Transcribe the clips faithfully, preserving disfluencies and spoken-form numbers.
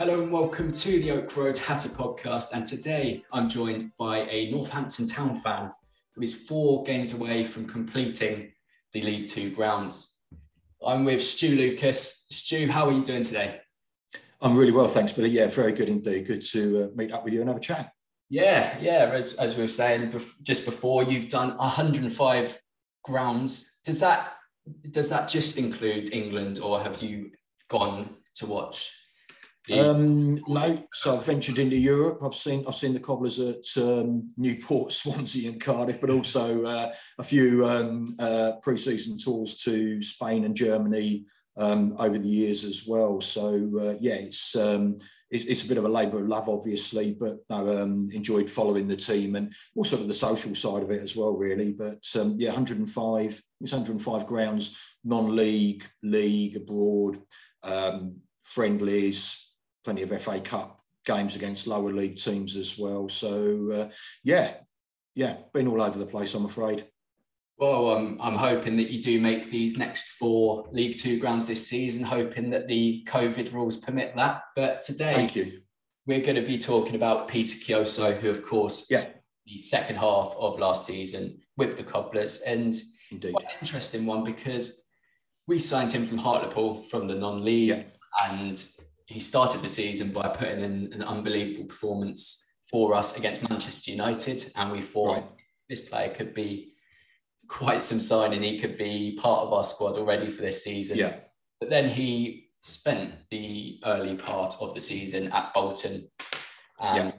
Hello and welcome to the Oak Road Hatter podcast, and today I'm joined by a Northampton Town fan who is four games away from completing the League Two grounds. I'm with Stu Lucas. Stu, how are you doing today? I'm really well, thanks, Billy. Yeah, very good indeed. Good to uh, meet up with you and have a chat. Yeah, yeah, as, as we were saying just before, you've done one hundred five grounds. Does that, does that just include England, or have you gone to watch? Um, no, so I've ventured into Europe. I've seen I've seen the Cobblers at um, Newport, Swansea, and Cardiff, but also uh, a few um, uh, pre-season tours to Spain and Germany um, over the years as well. So uh, yeah, it's, um, it's it's a bit of a labour of love, obviously, but I um, enjoyed following the team and all sort of the social side of it as well, really. But um, yeah, one hundred five, it's one hundred five grounds, non-league, league, abroad, um, friendlies. Plenty of F A Cup games against lower league teams as well. So, uh, yeah, yeah, been all over the place, I'm afraid. Well, um, I'm hoping that you do make these next four League Two grounds this season, hoping that the COVID rules permit that. But today, Thank you. We're going to be talking about Peter Kioso, who, of course, yeah. the second half of last season with the Cobblers. And Indeed. Quite an interesting one, because we signed him from Hartlepool from the non-league yeah. and... He started the season by putting in an unbelievable performance for us against Manchester United, and we thought right. this player could be quite some signing. He could be part of our squad already for this season. Yeah. But then he spent the early part of the season at Bolton and yeah.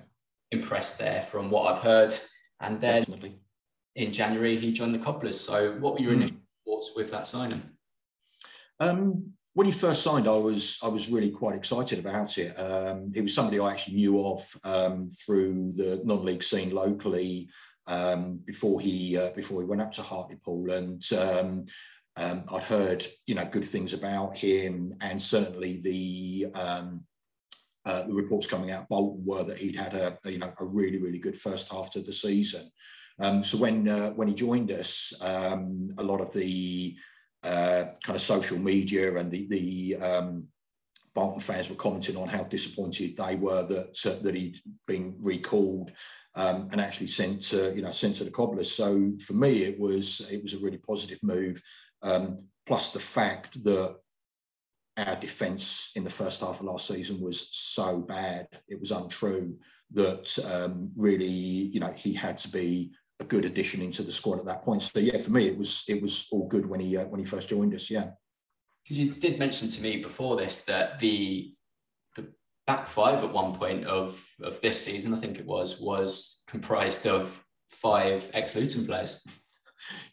impressed there from what I've heard. And then Definitely. in January, he joined the Cobblers. So what were your mm. initial thoughts with that signing? Um. When he first signed, I was I was really quite excited about it. Um, it was somebody I actually knew of um, through the non-league scene locally um, before he uh, before he went up to Hartlepool, and um, um, I'd heard you know good things about him, and certainly the um, uh, the reports coming out of Bolton were that he'd had a you know a really really good first half of the season. Um, so when uh, when he joined us, um, a lot of the Uh, kind of social media and the, the um, Bolton fans were commenting on how disappointed they were that uh, that he'd been recalled um, and actually sent to you know sent to the Cobblers. So for me, it was it was a really positive move. Um, plus the fact that our defence in the first half of last season was so bad, it was untrue that um, really you know he had to be a good addition into the squad at that point. So yeah, for me, it was it was all good when he uh, when he first joined us. Yeah, because you did mention to me before this that the the back five at one point of of this season, I think it was, was comprised of five ex-Luton players.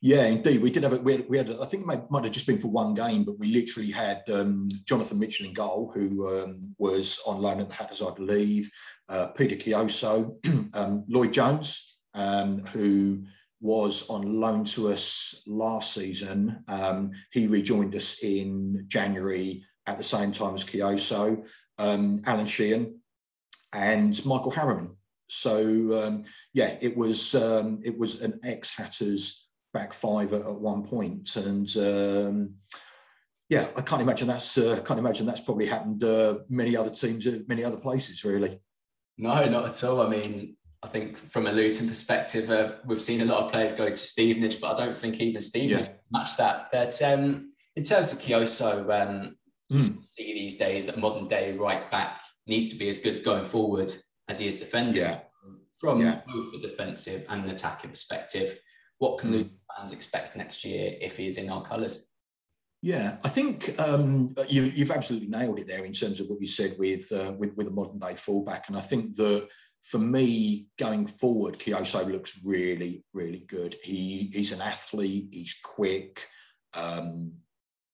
Yeah, indeed. We did have it. We had, we had I think it might have just been for one game, but we literally had um, Jonathan Mitchell in goal, who um, was on loan at the Hatters, I believe. Uh, Peter Kioso, um, Lloyd-Jones, um, who was on loan to us last season. Um, he rejoined us in January at the same time as Kioso, um, Alan Sheehan, and Michael Harriman. So um, yeah, it was um, it was an ex-Hatters back five at, at one point, and um, yeah, I can't imagine that's uh, can't imagine that's probably happened uh, many other teams at many other places, really. No, not at all. I mean, I think from a Luton perspective, uh, we've seen a lot of players go to Stevenage, but I don't think even Stevenage yeah. matched that. But um, in terms of Kioso, um, mm. see these days that modern day right back needs to be as good going forward as he is defending yeah. from yeah. both the defensive and the attacking perspective. What can mm. Luton fans expect next year if he is in our colours? Yeah, I think um, you, you've absolutely nailed it there in terms of what you said with, uh, with with a modern day fullback. And I think that for me, going forward, Kioso looks really, really good. He, he's an athlete, he's quick, um,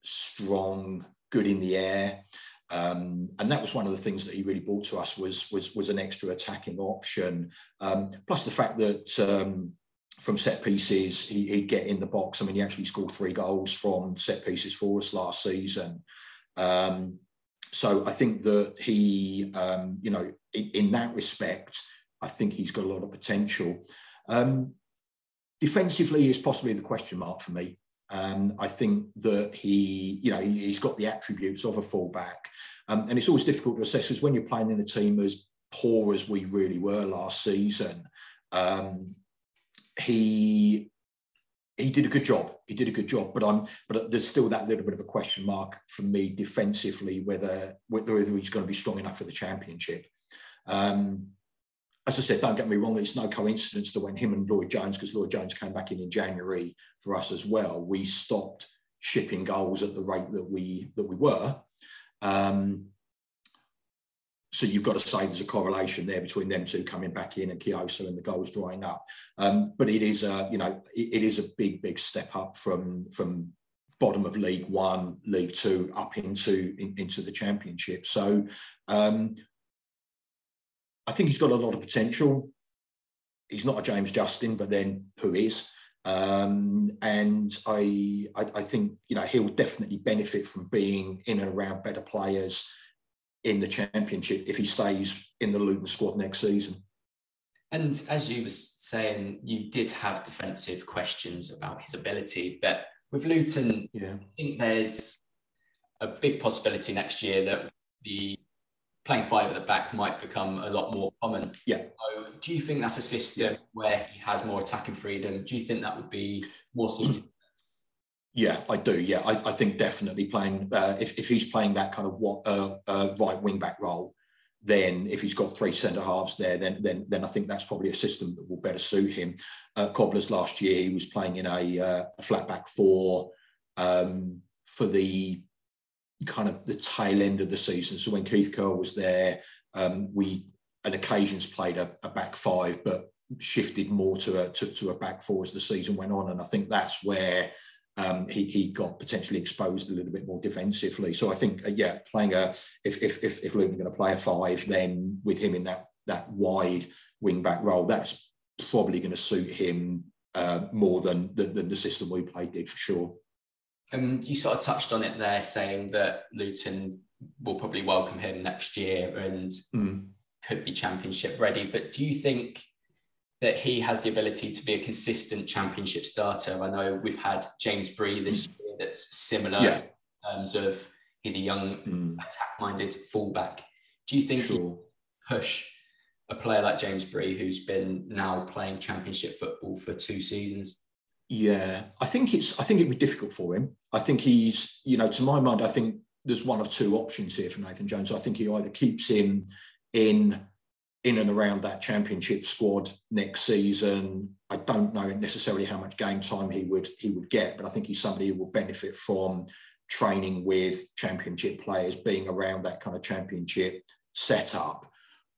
strong, good in the air. Um, and that was one of the things that he really brought to us was, was, was an extra attacking option. Um, plus the fact that... Um, From set pieces, he, he'd get in the box. I mean, he actually scored three goals from set pieces for us last season. Um, so I think that he, um, you know, in, in that respect, I think he's got a lot of potential. Um, defensively is possibly the question mark for me. Um, I think that he, you know, he, he's got the attributes of a fullback, um, and it's always difficult to assess because when you're playing in a team as poor as we really were last season. Um, He he did a good job. He did a good job, but I'm but there's still that little bit of a question mark for me defensively whether whether he's going to be strong enough for the Championship. Um, as I said, don't get me wrong. It's no coincidence that when him and Lloyd-Jones, because Lloyd-Jones came back in in January for us as well, we stopped shipping goals at the rate that we that we were. Um, So you've got to say there's a correlation there between them two coming back in and Kioso and the goals drying up. Um, but it is a, you know, it, it is a big, big step up from from bottom of League One, League Two, up into in, into the Championship. So um, I think he's got a lot of potential. He's not a James Justin, but then who is? Um, and I, I I think you know he'll definitely benefit from being in and around better players in the Championship if he stays in the Luton squad next season. And as you were saying, you did have defensive questions about his ability, but with Luton, yeah. I think there's a big possibility next year that the playing five at the back might become a lot more common. Yeah. So do you think that's a system yeah. where he has more attacking freedom? Do you think that would be more suited? Yeah, I do. Yeah, I, I think definitely playing, uh, if, if he's playing that kind of what, uh, uh, right wing-back role, then if he's got three centre-halves there, then then then I think that's probably a system that will better suit him. Uh, Cobblers last year, he was playing in a, uh, a flat-back four um, for the kind of the tail end of the season. So when Keith Curl was there, um, we on occasions played a, a back five, but shifted more to a, to, to a back four as the season went on. And I think that's where... Um, he, he got potentially exposed a little bit more defensively. So I think, uh, yeah, playing a, if if if, if Luton are going to play a five, then with him in that that wide wing-back role, that's probably going to suit him uh, more than, than, than the system we played did, for sure. Um, you sort of touched on it there, saying that Luton will probably welcome him next year and mm. could be Championship ready. But do you think that he has the ability to be a consistent Championship starter? I know we've had James Bree this year that's similar yeah. in terms of he's a young, mm. attack-minded fullback. Do you think sure. he will push a player like James Bree, who's been now playing Championship football for two seasons? Yeah, I think it's. I think it would be difficult for him. I think he's, you know, to my mind, I think there's one of two options here for Nathan Jones. I think he either keeps him in... in and around that Championship squad next season. I don't know necessarily how much game time he would he would get, but I think he's somebody who will benefit from training with Championship players, being around that kind of Championship setup.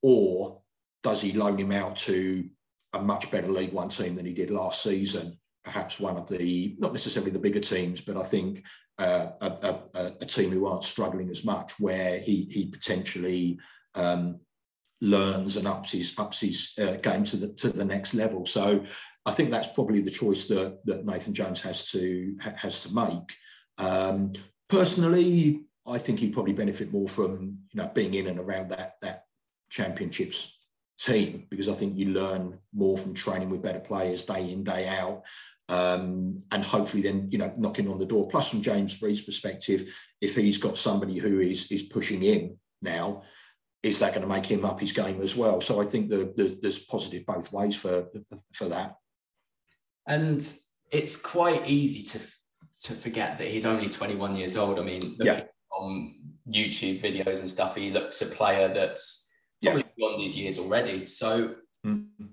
Or does he loan him out to a much better League One team than he did last season perhaps one of the, not necessarily the bigger teams, but I think uh, a, a, a team who aren't struggling as much, where he he potentially um, learns and ups his ups his uh, game to the to the next level. So I think that's probably the choice that that Nathan Jones has to has to make. Um, personally, I think he'd probably benefit more from you know being in and around that that championships team, because I think you learn more from training with better players day in, day out, um, and hopefully then you know knocking on the door. Plus, from James Bree's perspective, if he's got somebody who is is pushing him now, is that going to make him up his game as well? So I think the, the, there's positive both ways for for that. And it's quite easy to to forget that he's only twenty-one years old. I mean, looking yeah. on YouTube videos and stuff, he looks a player that's probably yeah. beyond his years already. So mm-hmm.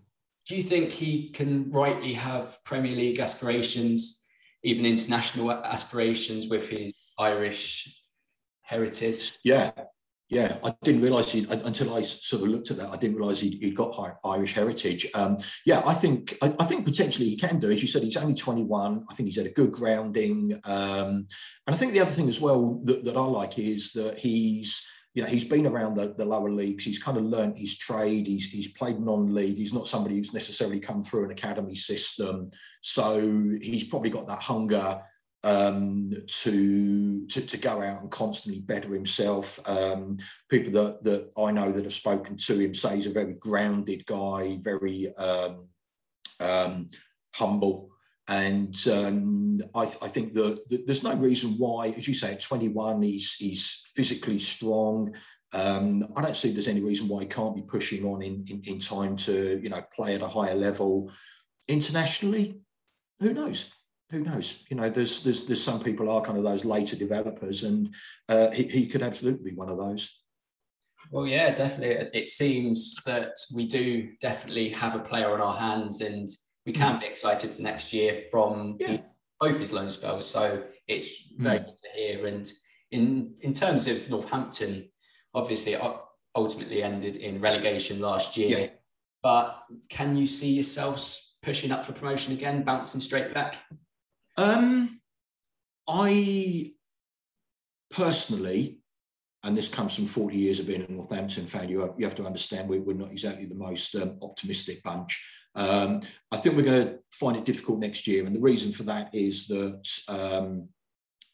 do you think he can rightly have Premier League aspirations, even international aspirations, with his Irish heritage? Yeah, yeah. I didn't realise he'd, until I sort of looked at that, I didn't realise he'd, he'd got Irish heritage. Um, yeah, I think I, I think potentially he can do. As you said, he's only twenty-one. I think he's had a good grounding. Um, and I think the other thing as well that, that I like is that he's, you know, he's been around the, the lower leagues. He's kind of learned his trade. He's he's played non-league. He's not somebody who's necessarily come through an academy system. So he's probably got that hunger um, to, to to go out and constantly better himself. Um, people that that I know that have spoken to him say he's a very grounded guy, very um, um, humble. And um, I, th- I think that the, there's no reason why, as you say, at twenty-one, he's, he's physically strong. Um, I don't see there's any reason why he can't be pushing on in, in, in time to, you know, play at a higher level internationally. Who knows? Who knows? You know, there's there's, there's some people are kind of those later developers, and uh, he, he could absolutely be one of those. Well, yeah, definitely. It seems that we do definitely have a player on our hands, and we can be excited for next year from yeah. both his loan spells. So it's very mm. good to hear. And in, in terms of Northampton, obviously it ultimately ended in relegation last year. Yeah. But can you see yourselves pushing up for promotion again, bouncing straight back? Um, I personally, and this comes from forty years of being a Northampton fan, you have, you have to understand we, we're not exactly the most um, optimistic bunch. Um, I think we're going to find it difficult next year. And the reason for that is that um,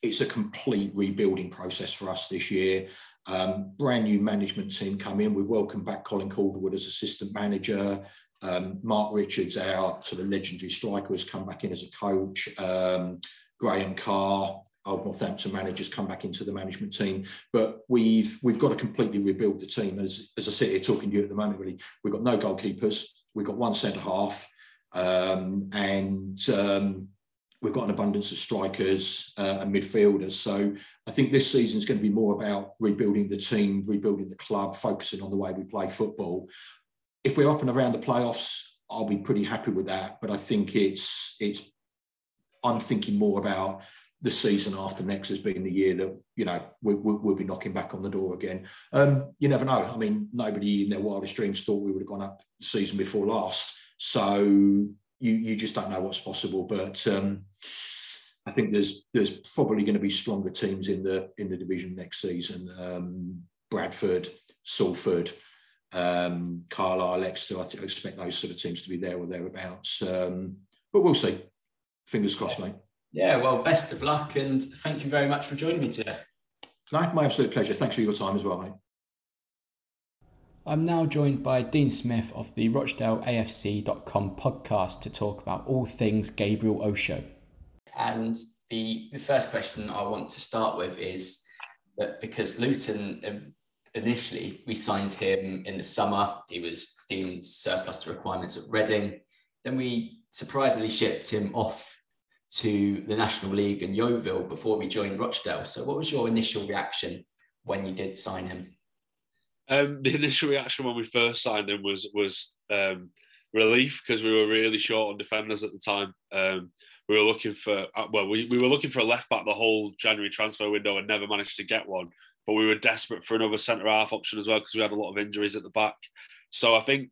it's a complete rebuilding process for us this year. Um, brand new management team come in. We welcome back Colin Calderwood as assistant manager. Um, Mark Richards, our sort of legendary striker, has come back in as a coach. Um, Graham Carr, old Northampton managers, come back into the management team, but we've we've got to completely rebuild the team. As as I sit here talking to you at the moment, really, we've got no goalkeepers, we've got one centre half, um, and um, we've got an abundance of strikers uh, and midfielders. So I think this season is going to be more about rebuilding the team, rebuilding the club, focusing on the way we play football. If we're up and around the playoffs, I'll be pretty happy with that. But I think it's it's I'm thinking more about the season after next has been the year that, you know, we, we, we'll be knocking back on the door again. Um, you never know. I mean, nobody in their wildest dreams thought we would have gone up the season before last. So you you just don't know what's possible. But um, I think there's there's probably going to be stronger teams in the in the division next season. Um, Bradford, Salford, um, Carlisle, Exeter. I expect those sort of teams to be there or thereabouts. Um, but we'll see. Fingers crossed, mate. Yeah, well, best of luck, and thank you very much for joining me today. My absolute pleasure. Thanks for your time as well, mate. I'm now joined by Dean Smith of the Rochdale A F C dot com podcast to talk about all things Gabriel Osho. And the, the first question I want to start with is that because Luton, initially, we signed him in the summer. He was deemed surplus to requirements at Reading. Then we surprisingly shipped him off to the National League and Yeovil before we joined Rochdale. So what was your initial reaction when you did sign him? Um, the initial reaction when we first signed him was was um, relief, because we were really short on defenders at the time. Um, we were looking for well, we, we were looking for a left back the whole January transfer window and never managed to get one. But we were desperate for another centre half option as well, because we had a lot of injuries at the back. So I think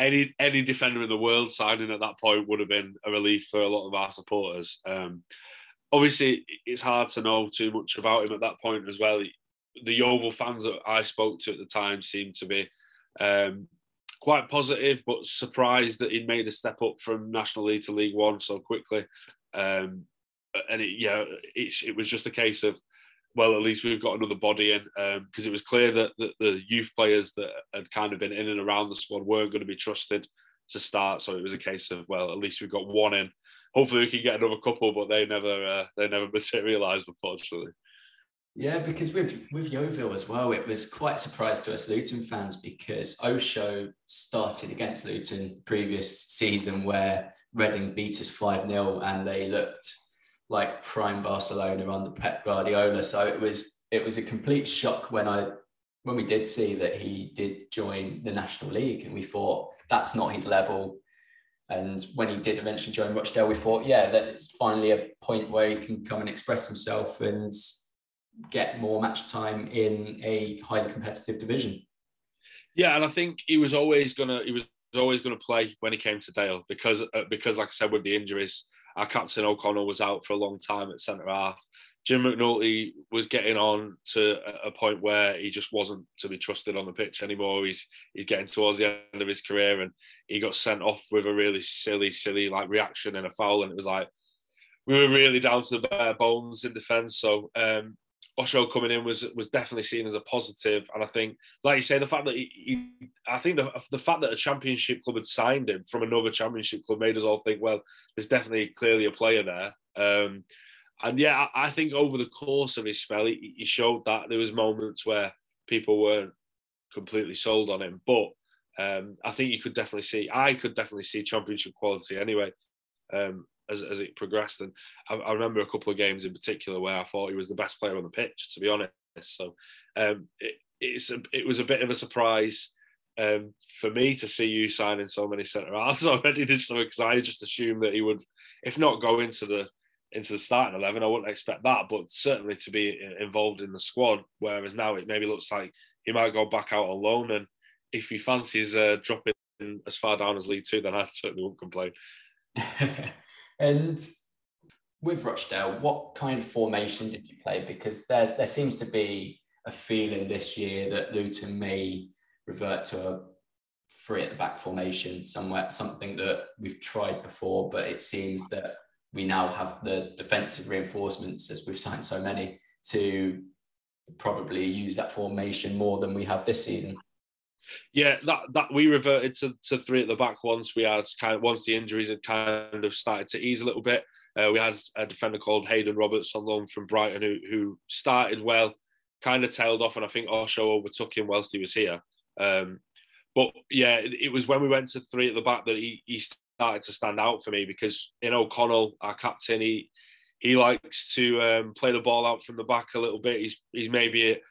any any defender in the world signing at that point would have been a relief for a lot of our supporters. Um, obviously, it's hard to know too much about him at that point as well. The Yeovil fans that I spoke to at the time seemed to be um, quite positive, but surprised that he'd made a step up from National League to League One so quickly. Um, and it, yeah, it, it was just a case of, well, at least we've got another body in, because um, it was clear that, that the youth players that had kind of been in and around the squad weren't going to be trusted to start. So it was a case of, well, at least we've got one in. Hopefully we can get another couple, but they never uh, they never materialised, unfortunately. Yeah, because with, with Yeovil as well, it was quite a surprise to us Luton fans, because Osho started against Luton previous season where Reading beat us five nil and they looked like prime Barcelona under Pep Guardiola. So it was it was a complete shock when I when we did see that he did join the National League, and we thought that's not his level. And when he did eventually join Rochdale, we thought, yeah, that's finally a point where he can come and express himself and get more match time in a highly competitive division. Yeah, and I think he was always gonna he was always gonna play when he came to Dale, because uh, because like I said, with the injuries, our captain O'Connell was out for a long time at centre half. Jim McNulty was getting on to a point where he just wasn't to be trusted on the pitch anymore. He's he's getting towards the end of his career, and he got sent off with a really silly, silly like reaction and a foul. And it was like we were really down to the bare bones in defence. So um, Osho coming in was was definitely seen as a positive. And I think, like you say, the fact that he, he I think the, the fact that a Championship club had signed him from another Championship club made us all think, well, there's definitely clearly a player there. Um, And yeah, I think over the course of his spell, he, he showed that there was moments where people weren't completely sold on him. But um, I think you could definitely see, I could definitely see Championship quality anyway, um, as as it progressed. And I, I remember a couple of games in particular where I thought he was the best player on the pitch, to be honest. So um, it, it's a, it was a bit of a surprise um, for me to see you signing so many centre-halves already this summer, because I just assumed that he would, if not go into the into the starting eleven. I wouldn't expect that, but certainly to be involved in the squad, whereas now it maybe looks like he might go back out on loan, and if he fancies uh, dropping as far down as League Two, then I certainly wouldn't complain. And with Rochdale, what kind of formation did you play? Because there, there seems to be a feeling this year that Luton may revert to a three at the back formation somewhere, something that we've tried before, but it seems that we now have the defensive reinforcements, as we've signed so many, to probably use that formation more than we have this season. Yeah, that that we reverted to, to three at the back once we had kind of, once the injuries had kind of started to ease a little bit. Uh, we had a defender called Hayden Roberts on loan from Brighton who who started well, kind of tailed off, and I think Osho overtook him whilst he was here. Um, but yeah, it, it was when we went to three at the back that he he. Started started to stand out for me, because in O'Connell, our captain, he he likes to um, play the ball out from the back a little bit. He's he's maybe a,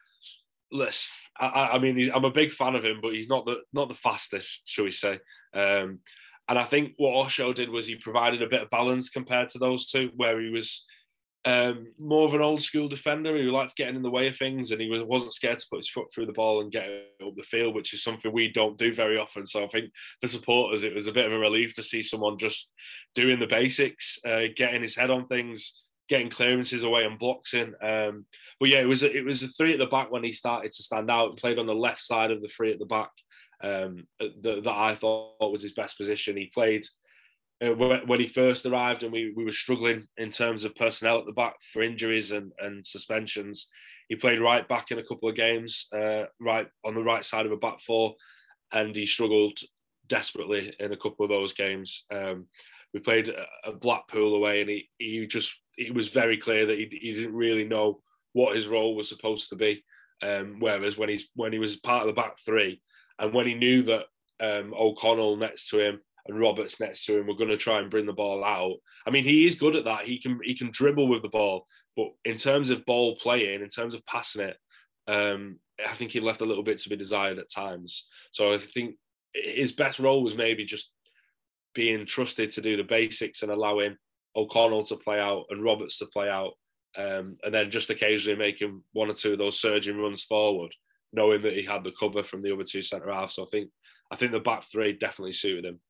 less. I, I mean, he's, I'm a big fan of him, but he's not the not the fastest, shall we say? Um, and I think what Osho did was he provided a bit of balance compared to those two, where he was um, more of an old school defender who liked getting in the way of things, and he was wasn't scared to put his foot through the ball and get it up the field, which is something we don't do very often. So I think for supporters, it was a bit of a relief to see someone just doing the basics, uh, getting his head on things, getting clearances away and blocks in. Um, but yeah, it was a, it was a three at the back when he started to stand out. Played on the left side of the three at the back, um, that, that I thought was his best position. He played. Uh, when he first arrived, and we, we were struggling in terms of personnel at the back for injuries and, and suspensions, he played right back in a couple of games, uh, right on the right side of a back four, and he struggled desperately in a couple of those games. Um, we played a, a Blackpool away, and he he just it was very clear that he, he didn't really know what his role was supposed to be. Um, whereas when he's when he was part of the back three, and when he knew that um, O'Connell next to him and Roberts next to him we're going to try and bring the ball out. I mean, he is good at that. He can he can dribble with the ball, but in terms of ball playing, in terms of passing it, um, I think he left a little bit to be desired at times. So I think his best role was maybe just being trusted to do the basics and allowing O'Connell to play out and Roberts to play out, um, and then just occasionally making one or two of those surging runs forward, knowing that he had the cover from the other two centre-halves. So I think I think the back three definitely suited him.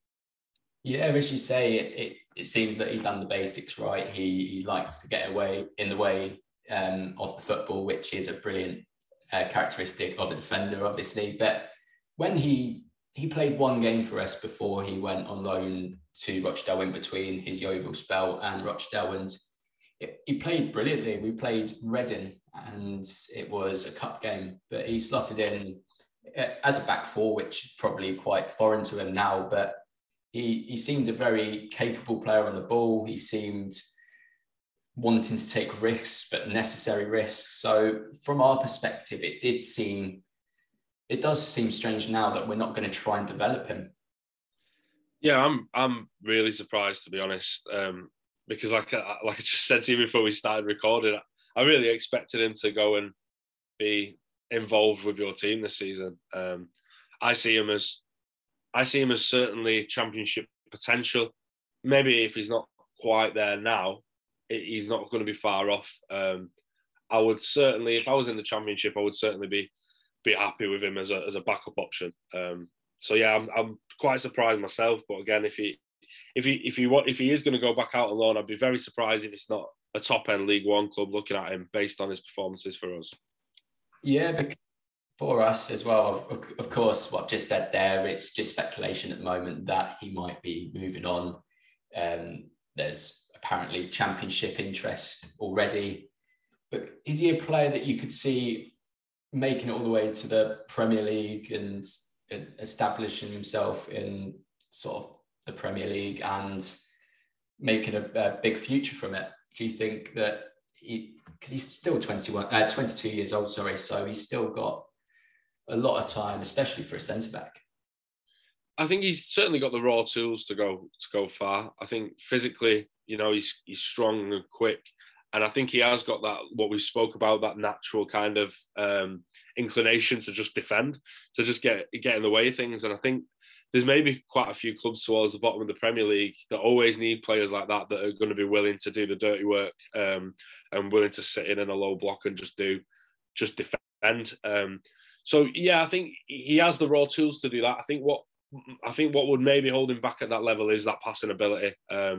Yeah, as you say, it, it, it seems that he'd done the basics right. He, he likes to get away in the way um, of the football, which is a brilliant uh, characteristic of a defender, obviously. But when he he played one game for us before he went on loan to Rochdale in between his Yeovil spell and Rochdale, and it, he played brilliantly. We played Reading, and it was a cup game, but he slotted in as a back four, which is probably quite foreign to him now, but He he seemed a very capable player on the ball. He seemed wanting to take risks, but necessary risks. So from our perspective, it did seem, it does seem strange now that we're not going to try and develop him. Yeah, I'm I'm really surprised, to be honest, um, because like I, like I just said to you before we started recording, I really expected him to go and be involved with your team this season. Um, I see him as. I see him as certainly championship potential. Maybe if he's not quite there now, he's not going to be far off. Um, I would certainly, if I was in the championship, I would certainly be be happy with him as a as a backup option. Um, so yeah, I'm I'm quite surprised myself. But again, if he if he if he if he is going to go back out alone, I'd be very surprised if it's not a top end League One club looking at him based on his performances for us. Yeah. Because- For us as well, of, of course, what I've just said there, it's just speculation at the moment that he might be moving on. Um, there's apparently championship interest already. But is he a player that you could see making it all the way to the Premier League and establishing himself in sort of the Premier League and making a, a big future from it? Do you think that he, because he's still twenty-one, uh, twenty-two years old, sorry, so he's still got a lot of time, especially for a centre-back. I think he's certainly got the raw tools to go to go far. I think physically, you know, he's he's strong and quick, and I think he has got that, what we spoke about, that natural kind of um, inclination to just defend, to just get get in the way of things. And I think there's maybe quite a few clubs towards the bottom of the Premier League that always need players like that that are going to be willing to do the dirty work um, and willing to sit in in a low block and just do just defend. Um, So yeah, I think he has the raw tools to do that. I think what I think what would maybe hold him back at that level is that passing ability. Um,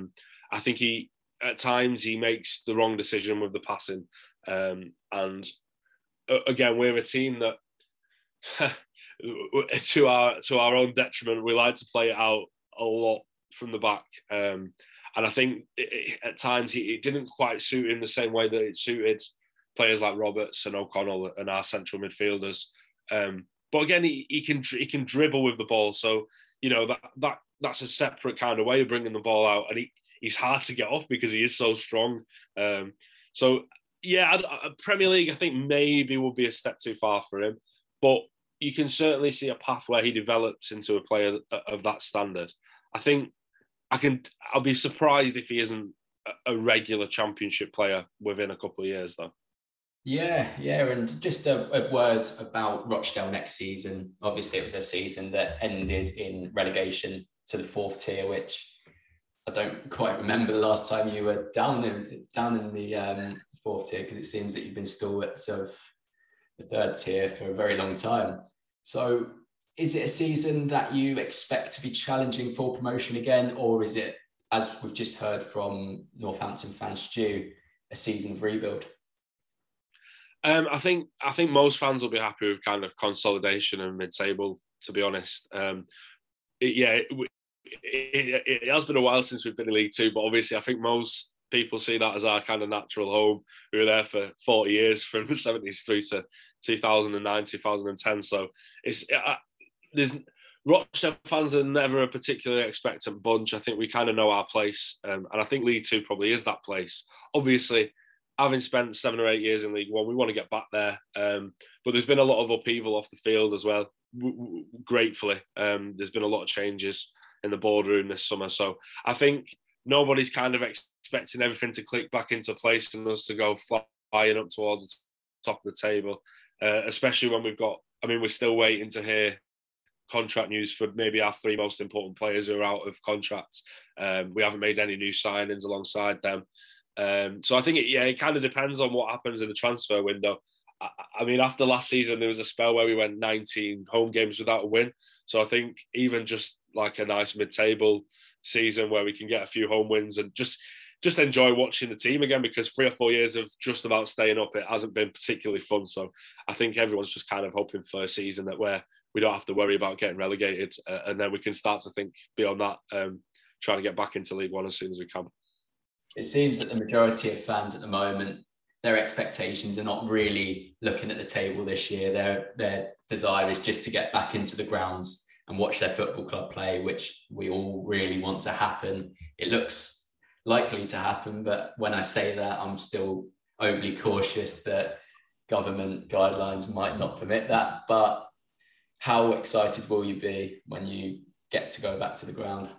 I think he at times he makes the wrong decision with the passing. Um, and again, we're a team that to our to our own detriment, we like to play it out a lot from the back. Um, and I think it, at times it didn't quite suit him the same way that it suited players like Roberts and O'Connell and our central midfielders. Um, but again, he, he can he can dribble with the ball, so you know that that that's a separate kind of way of bringing the ball out, and he, he's hard to get off because he is so strong. Um, so yeah, I, I, Premier League, I think maybe will be a step too far for him, but you can certainly see a path where he develops into a player of that standard. I think I can. I'll be surprised if he isn't a regular Championship player within a couple of years, though. Yeah, yeah, and just a, a word about Rochdale next season. Obviously, it was a season that ended in relegation to the fourth tier, which I don't quite remember the last time you were down in down in the um, fourth tier, because it seems that you've been stalwarts of the third tier for a very long time. So, is it a season that you expect to be challenging for promotion again, or is it, as we've just heard from Northampton fan Stu, a season of rebuild? Um, I think I think most fans will be happy with kind of consolidation and mid-table, to be honest. Um, it, yeah, it, it, it has been a while since we've been in League Two, but obviously I think most people see that as our kind of natural home. We were there for forty years, from the seventies through to two thousand nine, two thousand ten. So it's uh, there's Rochdale fans are never a particularly expectant bunch. I think we kind of know our place, um, and I think League Two probably is that place. Obviously, having spent seven or eight years in League One, we want to get back there. Um, but there's been a lot of upheaval off the field as well, w- w- gratefully. Um, there's been a lot of changes in the boardroom this summer. So I think nobody's kind of expecting everything to click back into place and us to go flying up towards the top of the table, uh, especially when we've got, I mean, we're still waiting to hear contract news for maybe our three most important players who are out of contract. Um, we haven't made any new signings alongside them. Um, so I think, it, yeah, it kind of depends on what happens in the transfer window. I, I mean, after last season, there was a spell where we went nineteen home games without a win. So I think even just like a nice mid-table season where we can get a few home wins and just just enjoy watching the team again, because three or four years of just about staying up, it hasn't been particularly fun. So I think everyone's just kind of hoping for a season that where we don't have to worry about getting relegated, uh, and then we can start to think beyond that, um, trying to get back into League One as soon as we can. It seems that the majority of fans at the moment, their expectations are not really looking at the table this year. Their their desire is just to get back into the grounds and watch their football club play, which we all really want to happen. It looks likely to happen, but when I say that, I'm still overly cautious that government guidelines might not permit that. But how excited will you be when you get to go back to the ground?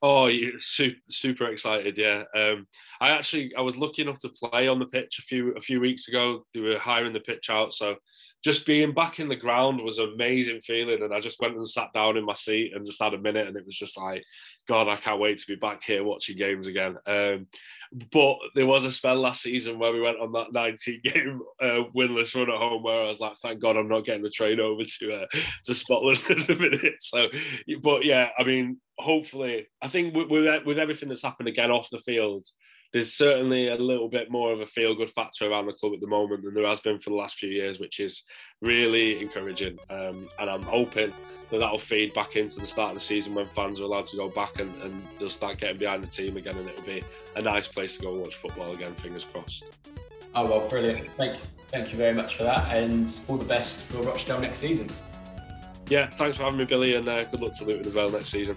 Oh, you're super, super excited, yeah. Um, I actually, I was lucky enough to play on the pitch a few a few weeks ago. They were hiring the pitch out, so just being back in the ground was an amazing feeling, and I just went and sat down in my seat and just had a minute, and it was just like, God, I can't wait to be back here watching games again. Um, but there was a spell last season where we went on that nineteen-game uh, winless run at home where I was like, thank God I'm not getting the train over to uh, to Spotland in a minute. So, but yeah, I mean, hopefully, I think with, with, with everything that's happened again off the field, there's certainly a little bit more of a feel-good factor around the club at the moment than there has been for the last few years, which is really encouraging. Um, and I'm hoping that that'll feed back into the start of the season when fans are allowed to go back and, and they'll start getting behind the team again, and it'll be a nice place to go and watch football again, fingers crossed. Oh, well, brilliant. Thank, thank you very much for that, and all the best for Rochdale next season. Yeah, thanks for having me, Billy, and uh, good luck to Luton as well next season.